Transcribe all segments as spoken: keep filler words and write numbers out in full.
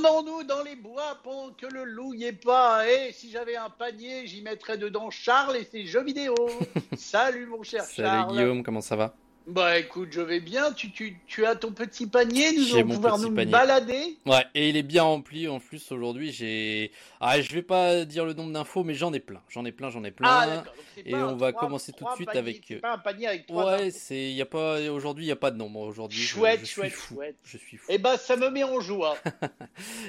Promenons-nous dans les bois pour que le loup n'y ait pas. Et si j'avais un panier, j'y mettrais dedans Charles et ses jeux vidéo. Salut mon cher Salut Charles. Salut Guillaume, comment ça va? Bah écoute, je vais bien. Tu, tu, tu as ton petit panier, nous allons pouvoir nous panier. balader. Ouais, et il est bien rempli en plus aujourd'hui. J'ai, ah, je vais pas dire le nombre d'infos, mais j'en ai plein. J'en ai plein, j'en ai plein. Ah, d'accord. Donc, c'est et pas on va trois, commencer trois tout de suite paniers. avec. C'est pas un panier avec trois. Ouais, c'est, il y a pas aujourd'hui, il y a pas de nombre aujourd'hui. Chouette, je, je chouette, suis chouette. Je suis fou. Et bah ça me met en joie.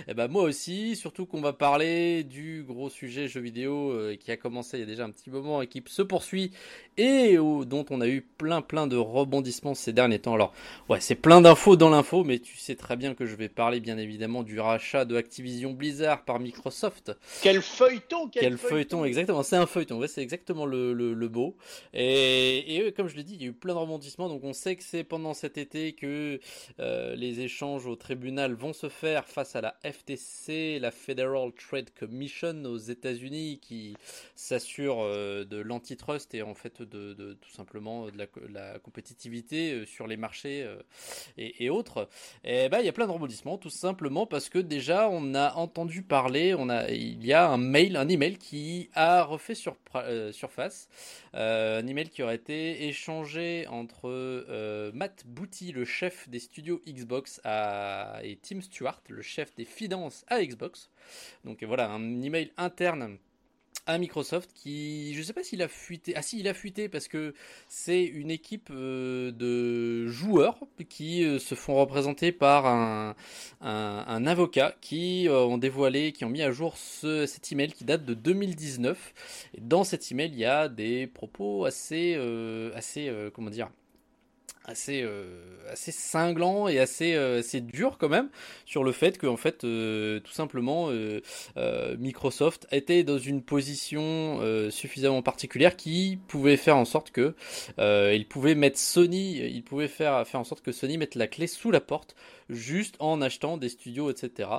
Et bah moi aussi, surtout qu'on va parler du gros sujet jeux vidéo euh, qui a commencé il y a déjà un petit moment et qui se poursuit et au, dont on a eu plein, plein de rem- rebondissements ces derniers temps. Alors ouais, c'est plein d'infos dans l'info, mais tu sais très bien que je vais parler bien évidemment du rachat de Activision Blizzard par Microsoft. Quel feuilleton Quel, quel feuilleton, feuilleton Exactement, c'est un feuilleton, ouais, c'est exactement le, le, le beau. Et, et comme je l'ai dit, il y a eu plein de rebondissements, donc on sait que c'est pendant cet été que euh, les échanges au tribunal vont se faire face à la F T C, la Federal Trade Commission aux États-Unis, qui s'assure euh, de l'antitrust et en fait de, de tout simplement de la, de la compétition sur les marchés et, et autres. Et bah, il y a plein de rebondissements, tout simplement parce que déjà on a entendu parler, on a, il y a un mail, un email qui a refait sur, euh, surface, euh, un email qui aurait été échangé entre euh, Matt Booty, le chef des studios Xbox, à, et Tim Stuart, le chef des finances à Xbox. Donc voilà, un email interne à Microsoft qui, je sais pas s'il a fuité, ah si il a fuité parce que c'est une équipe euh, de joueurs qui euh, se font représenter par un, un, un avocat qui euh, ont dévoilé, qui ont mis à jour ce, cet email qui date de deux mille dix-neuf. Et dans cet email, il y a des propos assez, euh, assez, euh, comment dire, assez euh, assez cinglant et assez euh, assez dur quand même sur le fait que en fait euh, tout simplement euh, euh, Microsoft était dans une position euh, suffisamment particulière qui pouvait faire en sorte que euh, il pouvait mettre Sony il pouvait faire faire en sorte que Sony mette la clé sous la porte juste en achetant des studios, etc.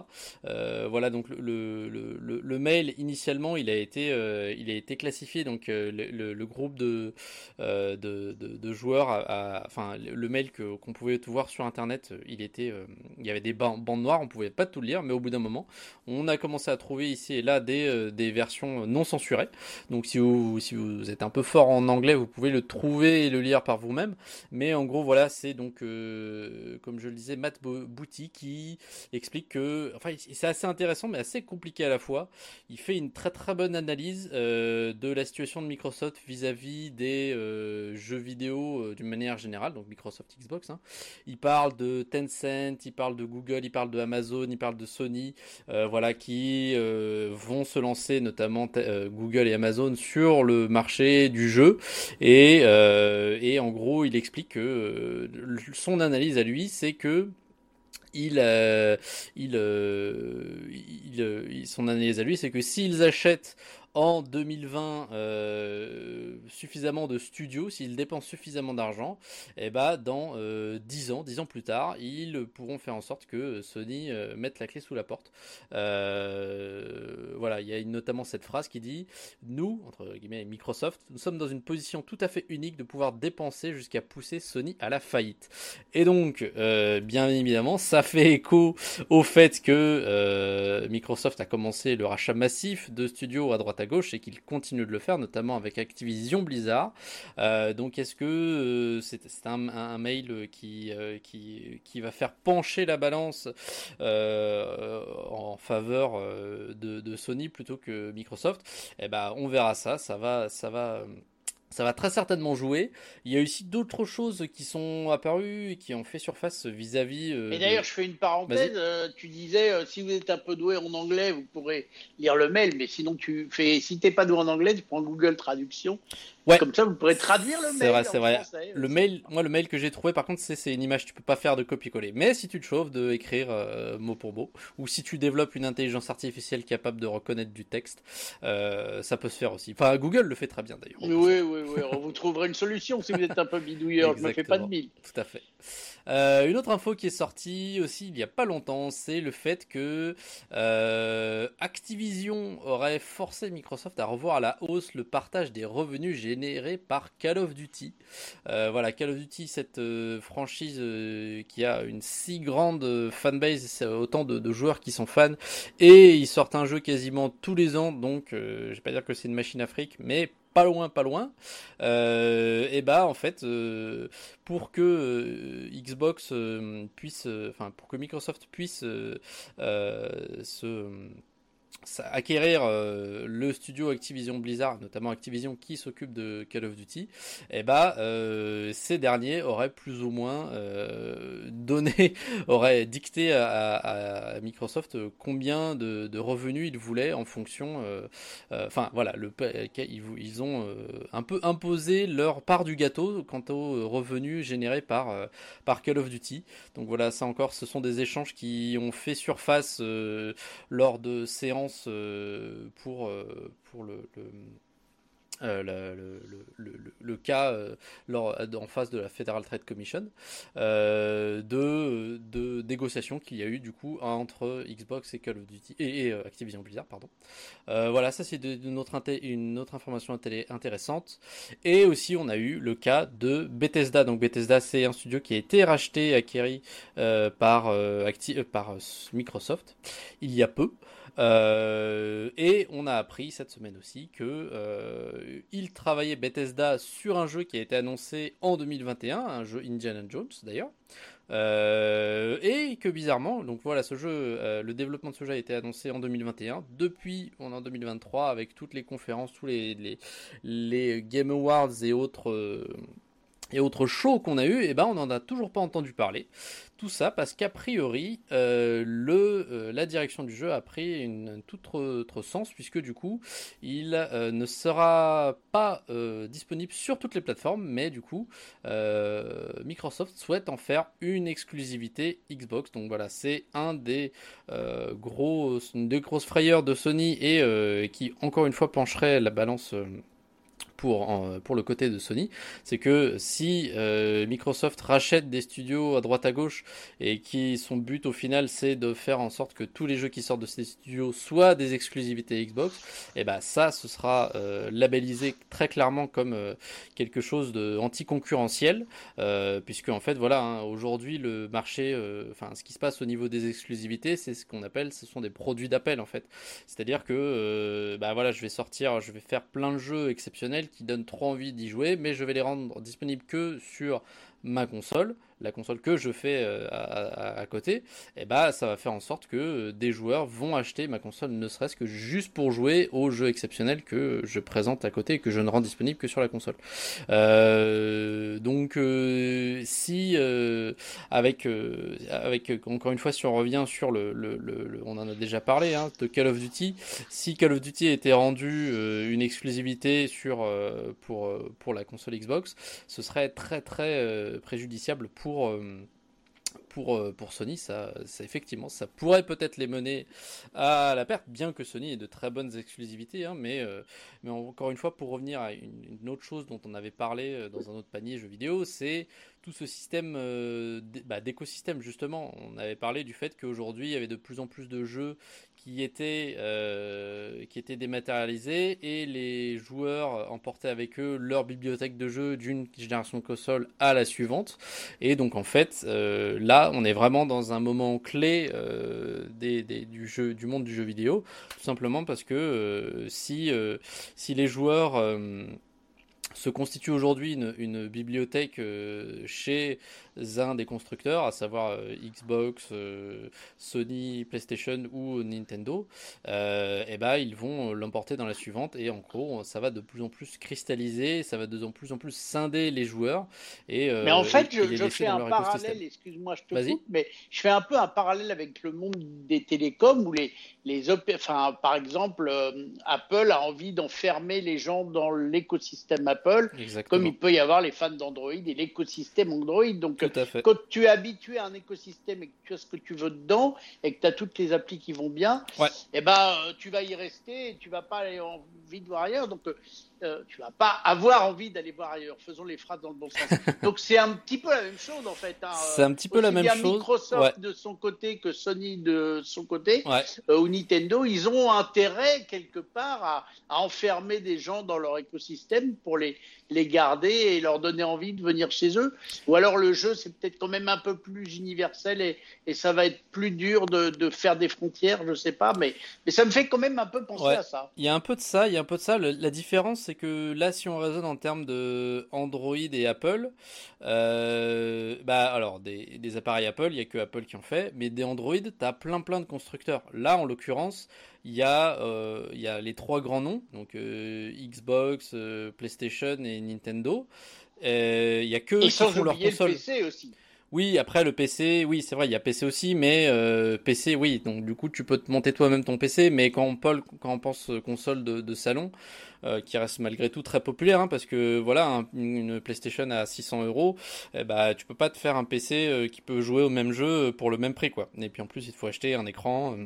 euh, voilà, donc le, le le le mail initialement il a été euh, il a été classifié, donc euh, le, le, le groupe de, euh, de de de joueurs a, a, enfin le mail que, qu'on pouvait tout voir sur internet, il était, euh, il y avait des bandes noires, on pouvait pas tout lire, mais au bout d'un moment, on a commencé à trouver ici et là des, euh, des versions non censurées. Donc si vous, si vous êtes un peu fort en anglais, vous pouvez le trouver et le lire par vous-même. Mais en gros, voilà, c'est donc, euh, comme je le disais, Matt Booty qui explique que, enfin, c'est assez intéressant, mais assez compliqué à la fois. Il fait une très très bonne analyse euh, de la situation de Microsoft vis-à-vis des euh, jeux vidéo euh, d'une manière générale. Donc Microsoft, Xbox, hein. Il parle de Tencent, il parle de Google, il parle de Amazon, il parle de Sony, euh, voilà, qui euh, vont se lancer, notamment t- euh, Google et Amazon, sur le marché du jeu. Et, euh, et en gros, il explique que euh, son analyse à lui, c'est que Il, euh, il, euh, il, euh, son analyse à lui, c'est que s'ils achètent en deux mille vingt euh, suffisamment de studios, s'ils dépensent suffisamment d'argent, et bah dans euh, dix ans, dix ans plus tard, ils pourront faire en sorte que Sony euh, mette la clé sous la porte. Euh, voilà, il y a notamment cette phrase qui dit « Nous, entre guillemets et Microsoft, nous sommes dans une position tout à fait unique de pouvoir dépenser jusqu'à pousser Sony à la faillite. » Et donc, euh, bien évidemment, ça fait écho au fait que euh, Microsoft a commencé le rachat massif de studios à droite à gauche et qu'il continue de le faire, notamment avec Activision Blizzard. Euh, donc est-ce que euh, c'est, c'est un, un mail qui, euh, qui, qui va faire pencher la balance euh, en faveur euh, de, de Sony plutôt que Microsoft? Eh ben, on verra ça, ça va... Ça va Ça va très certainement jouer. Il y a aussi d'autres choses qui sont apparues et qui ont fait surface vis-à-vis... Euh, et d'ailleurs, de... je fais une parenthèse. Euh, tu disais, euh, si vous êtes un peu doué en anglais, vous pourrez lire le mail. Mais sinon, tu fais... si tu n'es pas doué en anglais, tu prends Google Traduction. Ouais. Comme ça, vous pourrez traduire le c'est mail. Vrai, c'est vrai, c'est vrai. Le mail, moi, le mail que j'ai trouvé, par contre, c'est, c'est une image. Tu peux pas faire de copier-coller. Mais si tu te chauffes de écrire euh, mot pour mot, ou si tu développes une intelligence artificielle capable de reconnaître du texte, euh, ça peut se faire aussi. Enfin, Google le fait très bien d'ailleurs. Oui, oui, oui. Vous trouverez une solution si vous êtes un peu bidouilleur. Je me fais pas de mille. Tout à fait. Euh, une autre info qui est sortie aussi il y a pas longtemps, c'est le fait que euh, Activision aurait forcé Microsoft à revoir à la hausse le partage des revenus. J'ai généré par Call of Duty. Euh, voilà, Call of Duty, cette euh, franchise euh, qui a une si grande euh, fanbase, c'est autant de, de joueurs qui sont fans, et ils sortent un jeu quasiment tous les ans, donc euh, je ne vais pas dire que c'est une machine à fric, mais pas loin, pas loin, euh, et bah en fait, euh, pour que euh, Xbox euh, puisse, enfin euh, pour que Microsoft puisse euh, euh, se... acquérir euh, le studio Activision Blizzard, notamment Activision qui s'occupe de Call of Duty, et bah euh, ces derniers auraient plus ou moins euh, donné, auraient dicté à, à Microsoft combien de, de revenus ils voulaient en fonction, enfin euh, euh, voilà, le, ils, ils ont euh, un peu imposé leur part du gâteau quant aux revenus générés par, euh, par Call of Duty. Donc voilà, ça encore, ce sont des échanges qui ont fait surface euh, lors de séances pour pour le, le... Euh, le, le, le, le, le cas euh, lors, en face de la Federal Trade Commission, euh, de, de négociations qu'il y a eu du coup entre Xbox et Call of Duty et, et euh, Activision Blizzard, pardon. Euh, voilà, ça c'est de, de notre inté- une autre information inté- intéressante. Et aussi on a eu le cas de Bethesda. Donc Bethesda, c'est un studio qui a été racheté, acquéri euh, par, euh, Acti- euh, par euh, Microsoft il y a peu. Euh, et on a appris cette semaine aussi que euh, il travaillait, Bethesda, sur un jeu qui a été annoncé en deux mille vingt et un, un jeu Indiana Jones d'ailleurs, euh, et que bizarrement, donc voilà, ce jeu, euh, le développement de ce jeu a été annoncé en deux mille vingt et un. Depuis, on est en deux mille vingt-trois avec toutes les conférences, tous les les, les Game Awards et autres. Euh, Et autre show qu'on a eu, et eh ben on n'en a toujours pas entendu parler. Tout ça parce qu'a priori, euh, le, euh, la direction du jeu a pris une, une toute autre sens, puisque du coup, il euh, ne sera pas euh, disponible sur toutes les plateformes, mais du coup, euh, Microsoft souhaite en faire une exclusivité Xbox. Donc voilà, c'est un des euh, gros, une des grosses frayeurs de Sony et euh, qui, encore une fois, pencherait la balance... Euh, Pour, en, pour le côté de Sony, c'est que si euh, Microsoft rachète des studios à droite à gauche et qui son but au final c'est de faire en sorte que tous les jeux qui sortent de ces studios soient des exclusivités Xbox, et ben bah ça ce sera euh, labellisé très clairement comme euh, quelque chose de anti-concurrentiel, euh, puisque en fait voilà, hein, aujourd'hui le marché, enfin euh, ce qui se passe au niveau des exclusivités, c'est ce qu'on appelle, ce sont des produits d'appel en fait, c'est-à-dire que euh, bah voilà, je vais sortir, je vais faire plein de jeux exceptionnels qui donne trop envie d'y jouer, mais je vais les rendre disponibles que sur ma console, la console que je fais à, à, à côté, et bah ça va faire en sorte que des joueurs vont acheter ma console, ne serait-ce que juste pour jouer aux jeux exceptionnels que je présente à côté et que je ne rends disponible que sur la console. Euh, donc euh, si euh, avec euh, avec encore une fois, si on revient sur le, le, le, le on en a déjà parlé, hein, de Call of Duty, si Call of Duty était rendu euh, une exclusivité sur euh, pour pour la console Xbox, ce serait très très euh, préjudiciable pour pour pour Sony. Ça, ça effectivement, ça pourrait peut-être les mener à la perte, bien que Sony ait de très bonnes exclusivités, hein, mais euh, mais encore une fois, pour revenir à une, une autre chose dont on avait parlé dans un autre panier jeux vidéo, c'est tout ce système euh, d'écosystème. Justement, on avait parlé du fait qu'aujourd'hui il y avait de plus en plus de jeux qui étaient, euh, qui étaient dématérialisés, et les joueurs emportaient avec eux leur bibliothèque de jeux d'une génération de console à la suivante. Et donc en fait, euh, là, on est vraiment dans un moment clé euh, des, des, du, jeu, du monde du jeu vidéo, tout simplement parce que euh, si, euh, si les joueurs... Euh, se constitue aujourd'hui une, une bibliothèque euh, chez un des constructeurs, à savoir euh, Xbox, euh, Sony, PlayStation ou Nintendo, euh, et bah, ils vont l'emporter dans la suivante, et en gros ça va de plus en plus cristalliser, ça va de plus en plus scinder les joueurs. Et, euh, mais en fait je, je fais un parallèle, excuse-moi je te Vas-y. coupe, mais je fais un peu un parallèle avec le monde des télécoms où les, les op... enfin, par exemple euh, Apple a envie d'enfermer les gens dans l'écosystème Apple. Exactement. Comme il peut y avoir les fans d'Android et l'écosystème Android. Donc que quand tu es habitué à un écosystème et que tu as ce que tu veux dedans et que tu as toutes les applis qui vont bien, ouais. et ben euh, tu vas y rester et tu vas pas aller envie de voir ailleurs. Donc euh, tu vas pas avoir envie d'aller voir ailleurs. Faisons les phrases dans le bon sens. Donc c'est un petit peu la même chose en fait. Hein. C'est un petit peu aussi la même chose. Microsoft ouais. de son côté que Sony de son côté ouais. euh, ou Nintendo, ils ont intérêt quelque part à, à enfermer des gens dans leur écosystème pour les les garder et leur donner envie de venir chez eux. Ou alors le jeu, c'est peut-être quand même un peu plus universel et, et ça va être plus dur de, de faire des frontières, je sais pas, mais, mais ça me fait quand même un peu penser ouais. à ça. Il y a un peu de ça, il y a un peu de ça. Le, la différence, c'est que là, si on raisonne en termes de Android et Apple, euh, bah alors des, des appareils Apple, il y a que Apple qui en fait, mais des Android, t'as plein plein de constructeurs. Là, en l'occurrence, il y a euh, il y a les trois grands noms, donc euh, Xbox, euh, PlayStation et Nintendo. Il euh, y a que sans oublier leur console. Le P C aussi. Oui, après le P C, oui, c'est vrai, il y a P C aussi, mais euh, P C, oui, donc du coup, tu peux te monter toi-même ton P C, mais quand on, parle, quand on pense console de, de salon, euh, qui reste malgré tout très populaire, hein, parce que voilà, un, une PlayStation à six cents euros, eh bah, tu peux pas te faire un P C euh, qui peut jouer au même jeu pour le même prix, quoi. Et puis en plus, il te faut acheter un écran. Euh,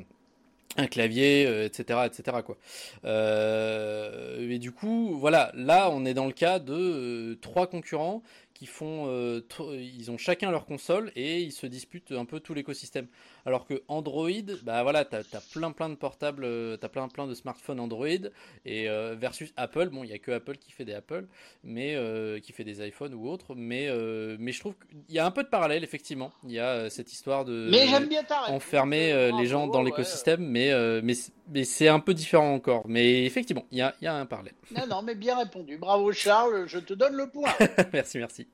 un clavier, euh, et cetera, et cetera, quoi. Euh, et du coup, voilà, là, on est dans le cas de euh, trois concurrents qui font, euh, t- ils ont chacun leur console et ils se disputent un peu tout l'écosystème. Alors que Android, bah voilà, t'as, t'as plein, plein de portables, t'as plein, plein de smartphones Android et euh, versus Apple. Bon, il y a que Apple qui fait des Apple, mais euh, qui fait des iPhones ou autres. Mais, euh, mais je trouve qu'il y a un peu de parallèle, effectivement. Il y a cette histoire de mais j'aime bien enfermer euh, les gens dans l'écosystème, ouais. mais, euh, mais, mais c'est un peu différent encore. Mais effectivement, il y a, il y a un parallèle. Non, non, mais bien répondu. Bravo Charles, je te donne le point. Merci, merci.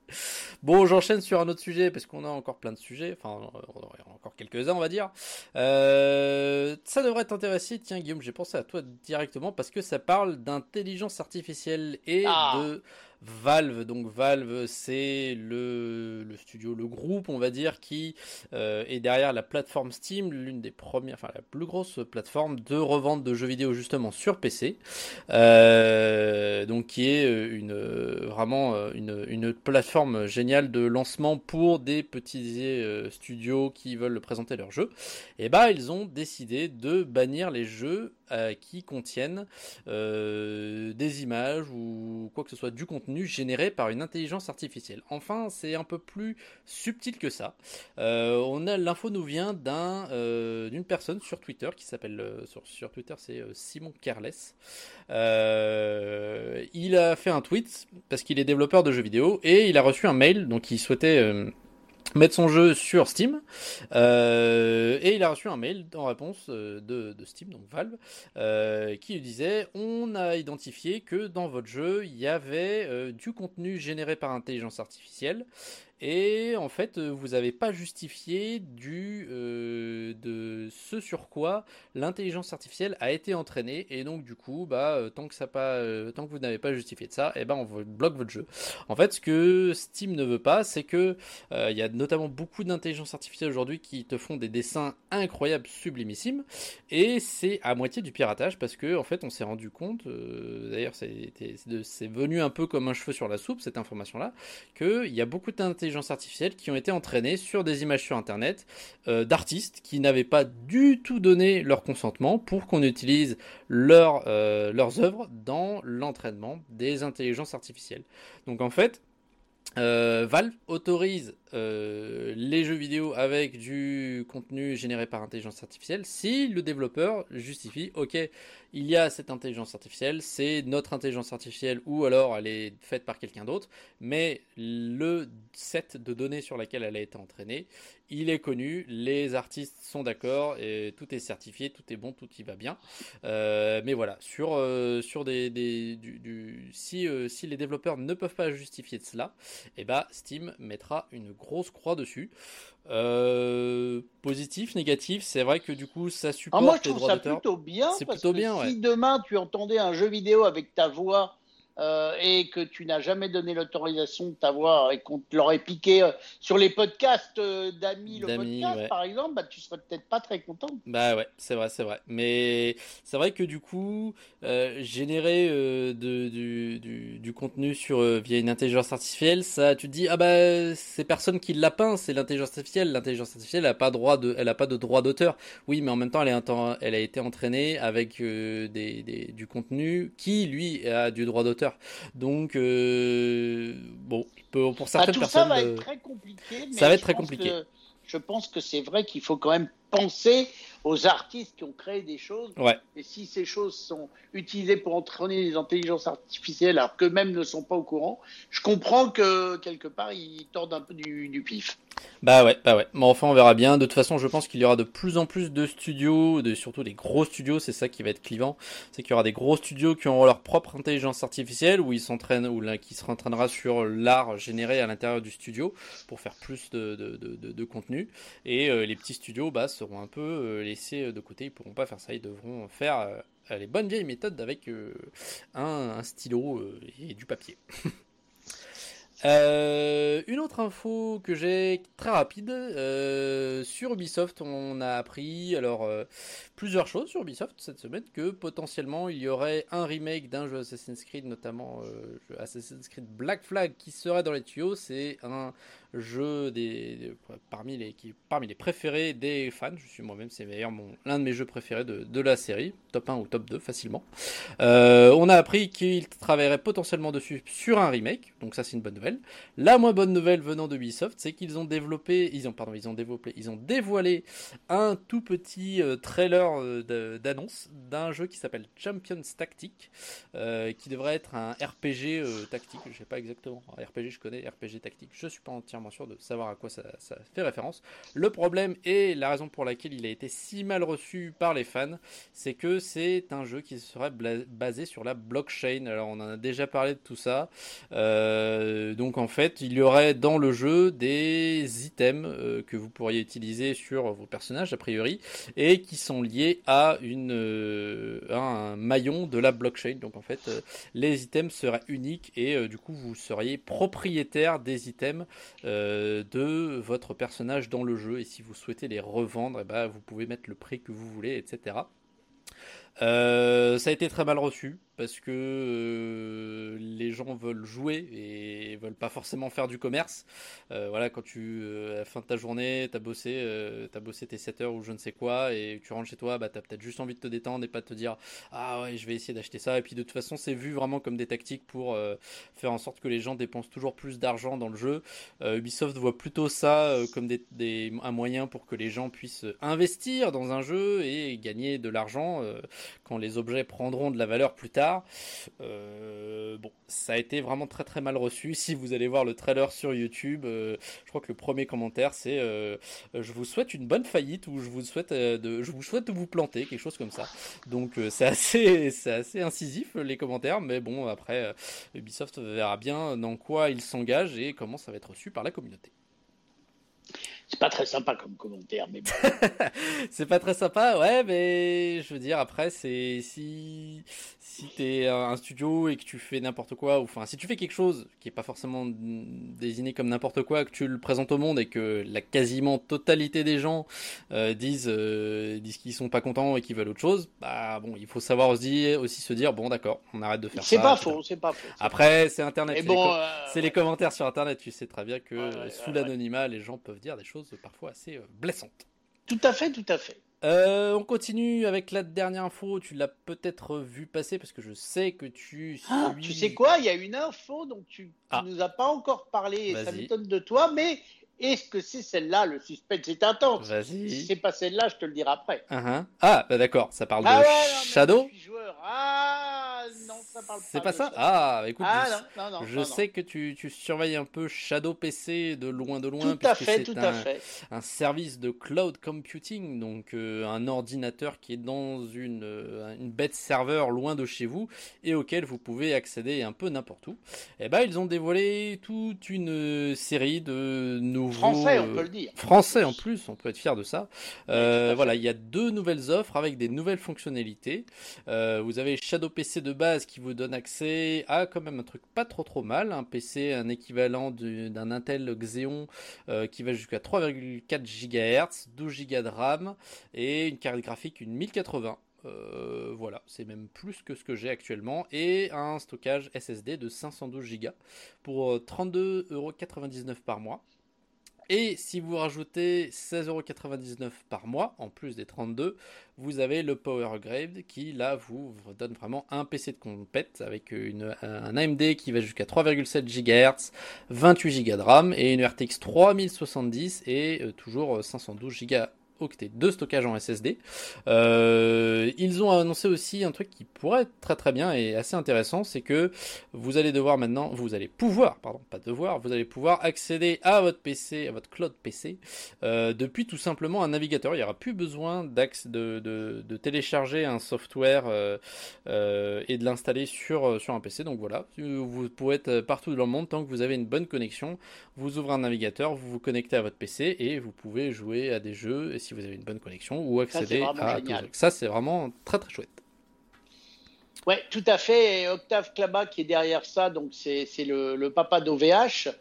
Bon, j'enchaîne sur un autre sujet parce qu'on a encore plein de sujets, enfin on en a encore quelques-uns on va dire. Euh, ça devrait t'intéresser, tiens Guillaume, j'ai pensé à toi directement parce que ça parle d'intelligence artificielle et ah. de Valve. Donc Valve, c'est le, le studio, le groupe on va dire qui euh, est derrière la plateforme Steam, l'une des premières, enfin la plus grosse plateforme de revente de jeux vidéo justement sur P C, euh, donc qui est une, vraiment une, une plateforme géniale de lancement pour des petits euh, studios qui veulent présenter leurs jeux. Et bah ils ont décidé de bannir les jeux Euh, qui contiennent euh, des images ou quoi que ce soit du contenu généré par une intelligence artificielle. Enfin, c'est un peu plus subtil que ça. Euh, on a, l'info nous vient d'un, euh, d'une personne sur Twitter qui s'appelle, euh, sur, sur Twitter c'est euh, Simon Carless. Euh, il a fait un tweet parce qu'il est développeur de jeux vidéo et il a reçu un mail, donc il souhaitait... Euh, mettre son jeu sur Steam euh, et il a reçu un mail en réponse de, de Steam, donc Valve, euh, qui lui disait on a identifié que dans votre jeu il y avait euh, du contenu généré par intelligence artificielle et en fait vous n'avez pas justifié du, euh, de ce sur quoi l'intelligence artificielle a été entraînée et donc du coup bah, tant, que ça pas, euh, tant que vous n'avez pas justifié de ça et bah, on bloque votre jeu. En fait ce que Steam ne veut pas c'est que il euh, y a notamment beaucoup d'intelligence artificielle aujourd'hui qui te font des dessins incroyables, sublimissimes et c'est à moitié du piratage parce que en fait on s'est rendu compte euh, d'ailleurs c'est, c'est, c'est venu un peu comme un cheveu sur la soupe cette information là qu'il y a beaucoup d'intelligence intelligence artificielle qui ont été entraînées sur des images sur internet euh, d'artistes qui n'avaient pas du tout donné leur consentement pour qu'on utilise leur, euh, leurs œuvres dans l'entraînement des intelligences artificielles. Donc en fait euh, Valve autorise euh, les jeux vidéo avec du contenu généré par intelligence artificielle si le développeur justifie ok il y a cette intelligence artificielle, c'est notre intelligence artificielle ou alors elle est faite par quelqu'un d'autre, mais le set de données sur laquelle elle a été entraînée, il est connu, les artistes sont d'accord, et tout est certifié, tout est bon, tout y va bien. Euh, mais voilà, sur, euh, sur des, des, du, du, si, euh, si les développeurs ne peuvent pas justifier de cela, eh ben, Steam mettra une grosse croix dessus. Euh, positif, négatif, c'est vrai que du coup ça supporte les droits d'auteur. Moi je trouve ça plutôt bien, c'est parce plutôt que bien, ouais. Si demain tu entendais un jeu vidéo avec ta voix euh, et que tu n'as jamais donné l'autorisation de t'avoir et qu'on te l'aurait piqué euh, sur les podcasts euh, d'amis, le d'amis, podcast ouais. par exemple, bah, tu serais peut-être pas très content. Bah ouais, c'est vrai, c'est vrai. Mais c'est vrai que du coup, euh, générer euh, de, du, du, du contenu sur, euh, via une intelligence artificielle, ça, tu te dis, ah bah, c'est personne qui l'a peint, c'est l'intelligence artificielle. L'intelligence artificielle, elle a pas droit de, elle a pas de droit d'auteur. Oui, mais en même temps, elle, est, elle a été entraînée avec euh, des, des, du contenu qui, lui, a du droit d'auteur. Donc, euh, bon, pour certaines bah, tout personnes, ça va être très compliqué. Mais ça va être très compliqué. Que, je pense que c'est vrai qu'il faut quand même penser aux artistes qui ont créé des choses. Ouais. Et si ces choses sont utilisées pour entraîner les intelligences artificielles, alors qu'eux-mêmes ne sont pas au courant, je comprends que quelque part ils tordent un peu du, du pif. Bah ouais, bah ouais. Mais enfin, on verra bien. De toute façon, je pense qu'il y aura de plus en plus de studios, de, surtout des gros studios. C'est ça qui va être clivant. C'est qu'il y aura des gros studios qui auront leur propre intelligence artificielle, où ils s'entraînent, ou là, qui se rentraînera sur l'art généré à l'intérieur du studio pour faire plus de, de, de, de, de contenu. Et euh, les petits studios, bah, seront un peu euh, laissés de côté. Ils pourront pas faire ça. Ils devront faire euh, les bonnes vieilles méthodes avec euh, un, un stylo euh, et du papier. Euh, une autre info que j'ai très rapide, euh, sur Ubisoft, on a appris alors euh, plusieurs choses sur Ubisoft cette semaine, que potentiellement il y aurait un remake d'un jeu Assassin's Creed, notamment euh, Assassin's Creed Black Flag, qui serait dans les tuyaux. C'est un jeu des, des, parmi, les, qui, parmi les préférés des fans. Je suis moi-même, c'est d'ailleurs mon, l'un de mes jeux préférés de, de la série, top un ou top deux facilement. Euh, on a appris qu'il travaillerait potentiellement dessus sur un remake, donc ça c'est une bonne nouvelle. La moins bonne nouvelle venant de Ubisoft, c'est qu'ils ont développé, ils ont, pardon, ils ont développé, ils ont dévoilé un tout petit euh, trailer euh, d'annonce d'un jeu qui s'appelle Champions Tactic, euh, qui devrait être un R P G euh, tactique. Je sais pas exactement, R P G je connais, R P G tactique, je suis pas entièrement sûr de savoir à quoi ça, ça fait référence. Le problème, et la raison pour laquelle il a été si mal reçu par les fans, c'est que c'est un jeu qui serait bla- basé sur la blockchain. Alors on en a déjà parlé de tout ça, euh, donc en fait il y aurait dans le jeu des items euh, que vous pourriez utiliser sur vos personnages a priori, et qui sont liés à, une, euh, à un maillon de la blockchain. Donc en fait euh, les items seraient uniques et euh, du coup vous seriez propriétaire des items euh, de votre personnage dans le jeu, et si vous souhaitez les revendre, eh ben, vous pouvez mettre le prix que vous voulez, et cetera. Euh, ça a été très mal reçu parce que euh, les gens veulent jouer et veulent pas forcément faire du commerce. Euh, voilà, quand tu euh, à la fin de ta journée, t'as bossé, euh, t'as bossé tes sept heures ou je ne sais quoi, et tu rentres chez toi, bah t'as peut-être juste envie de te détendre et pas de te dire ah ouais, je vais essayer d'acheter ça. Et puis de toute façon, c'est vu vraiment comme des tactiques pour euh, faire en sorte que les gens dépensent toujours plus d'argent dans le jeu. Euh, Ubisoft voit plutôt ça euh, comme des, des, un moyen pour que les gens puissent investir dans un jeu et gagner de l'argent euh, quand les objets prendront de la valeur plus tard. Euh, bon, ça a été vraiment très très mal reçu. Si vous allez voir le trailer sur YouTube, euh, je crois que le premier commentaire c'est euh, je vous souhaite une bonne faillite, ou je vous souhaite euh, de, je vous souhaite de vous planter, quelque chose comme ça. Donc euh, c'est assez c'est assez incisif les commentaires, mais bon après euh, Ubisoft verra bien dans quoi il s'engage et comment ça va être reçu par la communauté. C'est pas très sympa comme commentaire, mais bon. C'est pas très sympa, ouais, mais je veux dire, après, c'est si, si t'es un studio et que tu fais n'importe quoi, ou enfin, si tu fais quelque chose qui est pas forcément désigné comme n'importe quoi, que tu le présentes au monde et que la quasiment totalité des gens euh, disent, euh, disent qu'ils sont pas contents et qu'ils veulent autre chose, bah bon, il faut savoir aussi, aussi se dire, bon, d'accord, on arrête de faire c'est ça. Pas faux, c'est pas faux, c'est après, pas faux. Après, c'est Internet. C'est, bon, les, euh, c'est ouais. les commentaires sur Internet, tu sais très bien que ouais, ouais, sous ouais, l'anonymat, ouais. les gens peuvent dire des choses parfois assez blessantes. Tout à fait, tout à fait. Euh, on continue avec la dernière info. Tu l'as peut-être vu passer parce que je sais que tu... Suis... Ah, tu sais quoi ? Il y a une info dont tu ne ah. nous as pas encore parlé. Vas-y. Ça m'étonne de toi, mais est-ce que c'est celle-là ? Le suspense est intense. Vas-y. Si c'est pas celle-là, je te le dirai après. Uh-huh. Ah, bah d'accord. Ça parle ah, de ouais, non, Shadow. Je suis joueur. Ah, non, ça parle pas. C'est pas ça ? Ah, écoute, ah, je, non, non, non, je non, sais non. que tu, tu surveilles un peu Shadow P C de loin de loin. Tout à fait, tout un, à fait. Un service de cloud computing, donc euh, un ordinateur qui est dans une, euh, une bête serveur loin de chez vous et auquel vous pouvez accéder un peu n'importe où. Et ben, bah, ils ont dévoilé toute une série de nouveaux. Français, on peut le dire. Français en plus, on peut être fier de ça. Euh, oui, voilà, il y a deux nouvelles offres avec des nouvelles fonctionnalités. Euh, vous avez Shadow P C de base qui vous donne donne accès à quand même un truc pas trop trop mal, un P C, un équivalent du, d'un Intel Xeon euh, qui va jusqu'à trois virgule quatre gigahertz, douze giga de RAM et une carte graphique une mille quatre-vingts. Euh, voilà, c'est même plus que ce que j'ai actuellement, et un stockage S S D de cinq cent douze giga pour trente-deux euros quatre-vingt-dix-neuf par mois. Et si vous rajoutez seize euros quatre-vingt-dix-neuf par mois, en plus des trente-deux, vous avez le Power Grade qui, là, vous donne vraiment un P C de compète avec une, un A M D qui va jusqu'à trois virgule sept gigahertz, vingt-huit giga de RAM et une R T X trois mille soixante-dix et euh, toujours cinq cent douze giga octets de stockage en S S D. Euh, ils ont annoncé aussi un truc qui pourrait être très très bien et assez intéressant, c'est que vous allez devoir maintenant, vous allez pouvoir, pardon, pas devoir, vous allez pouvoir accéder à votre P C, à votre cloud P C, euh, depuis tout simplement un navigateur. Il n'y aura plus besoin d'accès, de, de, de télécharger un software euh, euh, et de l'installer sur, sur un P C. Donc voilà, vous pouvez être partout dans le monde tant que vous avez une bonne connexion. Vous ouvrez un navigateur, vous vous connectez à votre P C et vous pouvez jouer à des jeux et si vous avez une bonne connexion, ou accéder ça, à tout ça, c'est vraiment très très chouette. Ouais, tout à fait. Et Octave Klaba qui est derrière ça, donc c'est, c'est le, le papa d'O V H.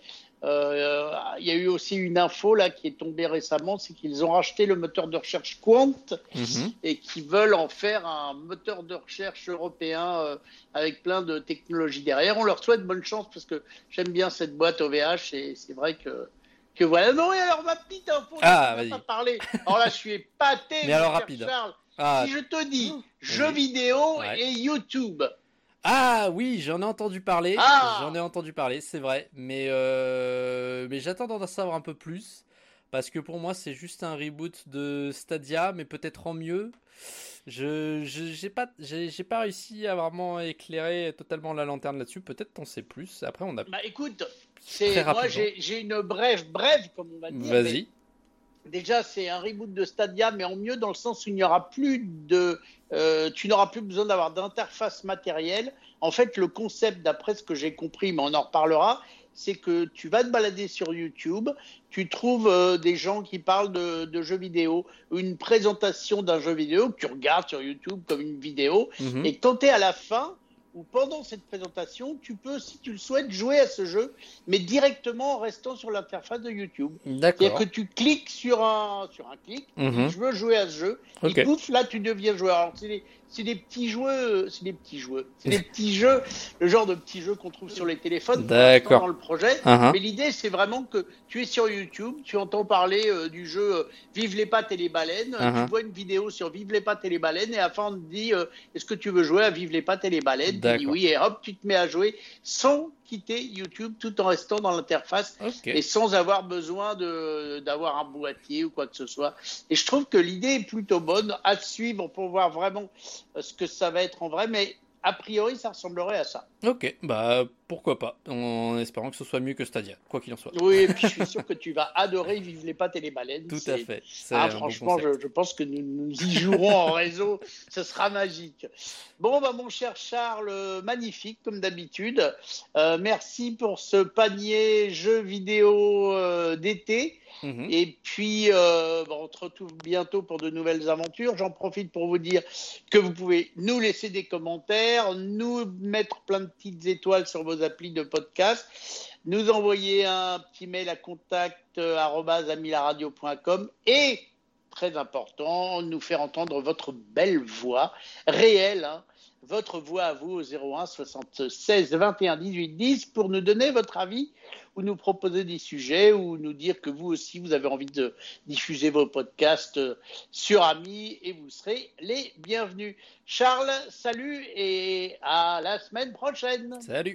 Euh, il y a eu aussi une info là qui est tombée récemment, c'est qu'ils ont racheté le moteur de recherche Quant mm-hmm. et qu'ils veulent en faire un moteur de recherche européen euh, avec plein de technologies derrière. On leur souhaite bonne chance parce que j'aime bien cette boîte O V H et c'est vrai que Que voilà. Non, et alors ma petite info, ah, je ne vais pas parler. Alors là, je suis épaté. Mais alors rapide. Charles, ah, si je te dis oui. Jeux vidéo ouais. et YouTube. Ah oui, j'en ai entendu parler. Ah. J'en ai entendu parler, c'est vrai. Mais, euh... mais j'attends d'en savoir un peu plus. Parce que pour moi, c'est juste un reboot de Stadia, mais peut-être en mieux. Je je j'ai pas j'ai j'ai pas réussi à vraiment éclairer totalement la lanterne là-dessus. Peut-être t'en sais plus. Après on a. Bah écoute, c'est moi j'ai j'ai une brève brève comme on va dire. Vas-y. Déjà c'est un reboot de Stadia, mais en mieux dans le sens où il n'y aura plus de euh, tu n'auras plus besoin d'avoir d'interface matérielle. En fait le concept d'après ce que j'ai compris, mais on en reparlera. C'est que tu vas te balader sur YouTube, tu trouves euh, des gens qui parlent de, de jeux vidéo, une présentation d'un jeu vidéo que tu regardes sur YouTube comme une vidéo, mmh. et quand tu es à la fin, ou pendant cette présentation, tu peux, si tu le souhaites, jouer à ce jeu, mais directement en restant sur l'interface de YouTube. D'accord. C'est-à-dire que tu cliques sur un, sur un clic, mmh. je veux jouer à ce jeu, okay. et pouf, là tu deviens joueur. Alors c'est des, c'est des petits jeux, c'est des petits jeux, c'est des petits jeux, le genre de petits jeux qu'on trouve sur les téléphones D'accord. dans le projet. Uh-huh. Mais l'idée, c'est vraiment que tu es sur YouTube, tu entends parler euh, du jeu euh, Vive les pattes et les baleines, uh-huh. tu vois une vidéo sur Vive les pattes et les baleines, et à la fin on te dit euh, est-ce que tu veux jouer à Vive les pattes et les baleines? D'accord. Oui, et hop, tu te mets à jouer sans quitter YouTube, tout en restant dans l'interface okay. et sans avoir besoin de, d'avoir un boîtier ou quoi que ce soit. Et je trouve que l'idée est plutôt bonne à suivre pour voir vraiment ce que ça va être en vrai, mais a priori, ça ressemblerait à ça. Ok, bah pourquoi pas, en espérant que ce soit mieux que Stadia, quoi qu'il en soit. Oui, et puis je suis sûr que tu vas adorer Vive les pattes et les baleines. Tout c'est... à fait. C'est ah, franchement, bon je, je pense que nous, nous y jouerons en réseau, ce sera magique. Bon, bah, mon cher Charles, magnifique comme d'habitude. Euh, merci pour ce panier jeux vidéo euh, d'été. Mmh. Et puis, euh, bah, on se retrouve bientôt pour de nouvelles aventures. J'en profite pour vous dire que vous pouvez nous laisser des commentaires, nous mettre plein de petites étoiles sur vos applis de podcast, nous envoyer un petit mail à contact arobase amilaradio point com et, très important, nous faire entendre votre belle voix réelle, hein, votre voix à vous au zéro un soixante-seize vingt et un dix-huit dix pour nous donner votre avis ou nous proposer des sujets ou nous dire que vous aussi vous avez envie de diffuser vos podcasts sur Ami et vous serez les bienvenus. Charles, salut et à la semaine prochaine. Salut.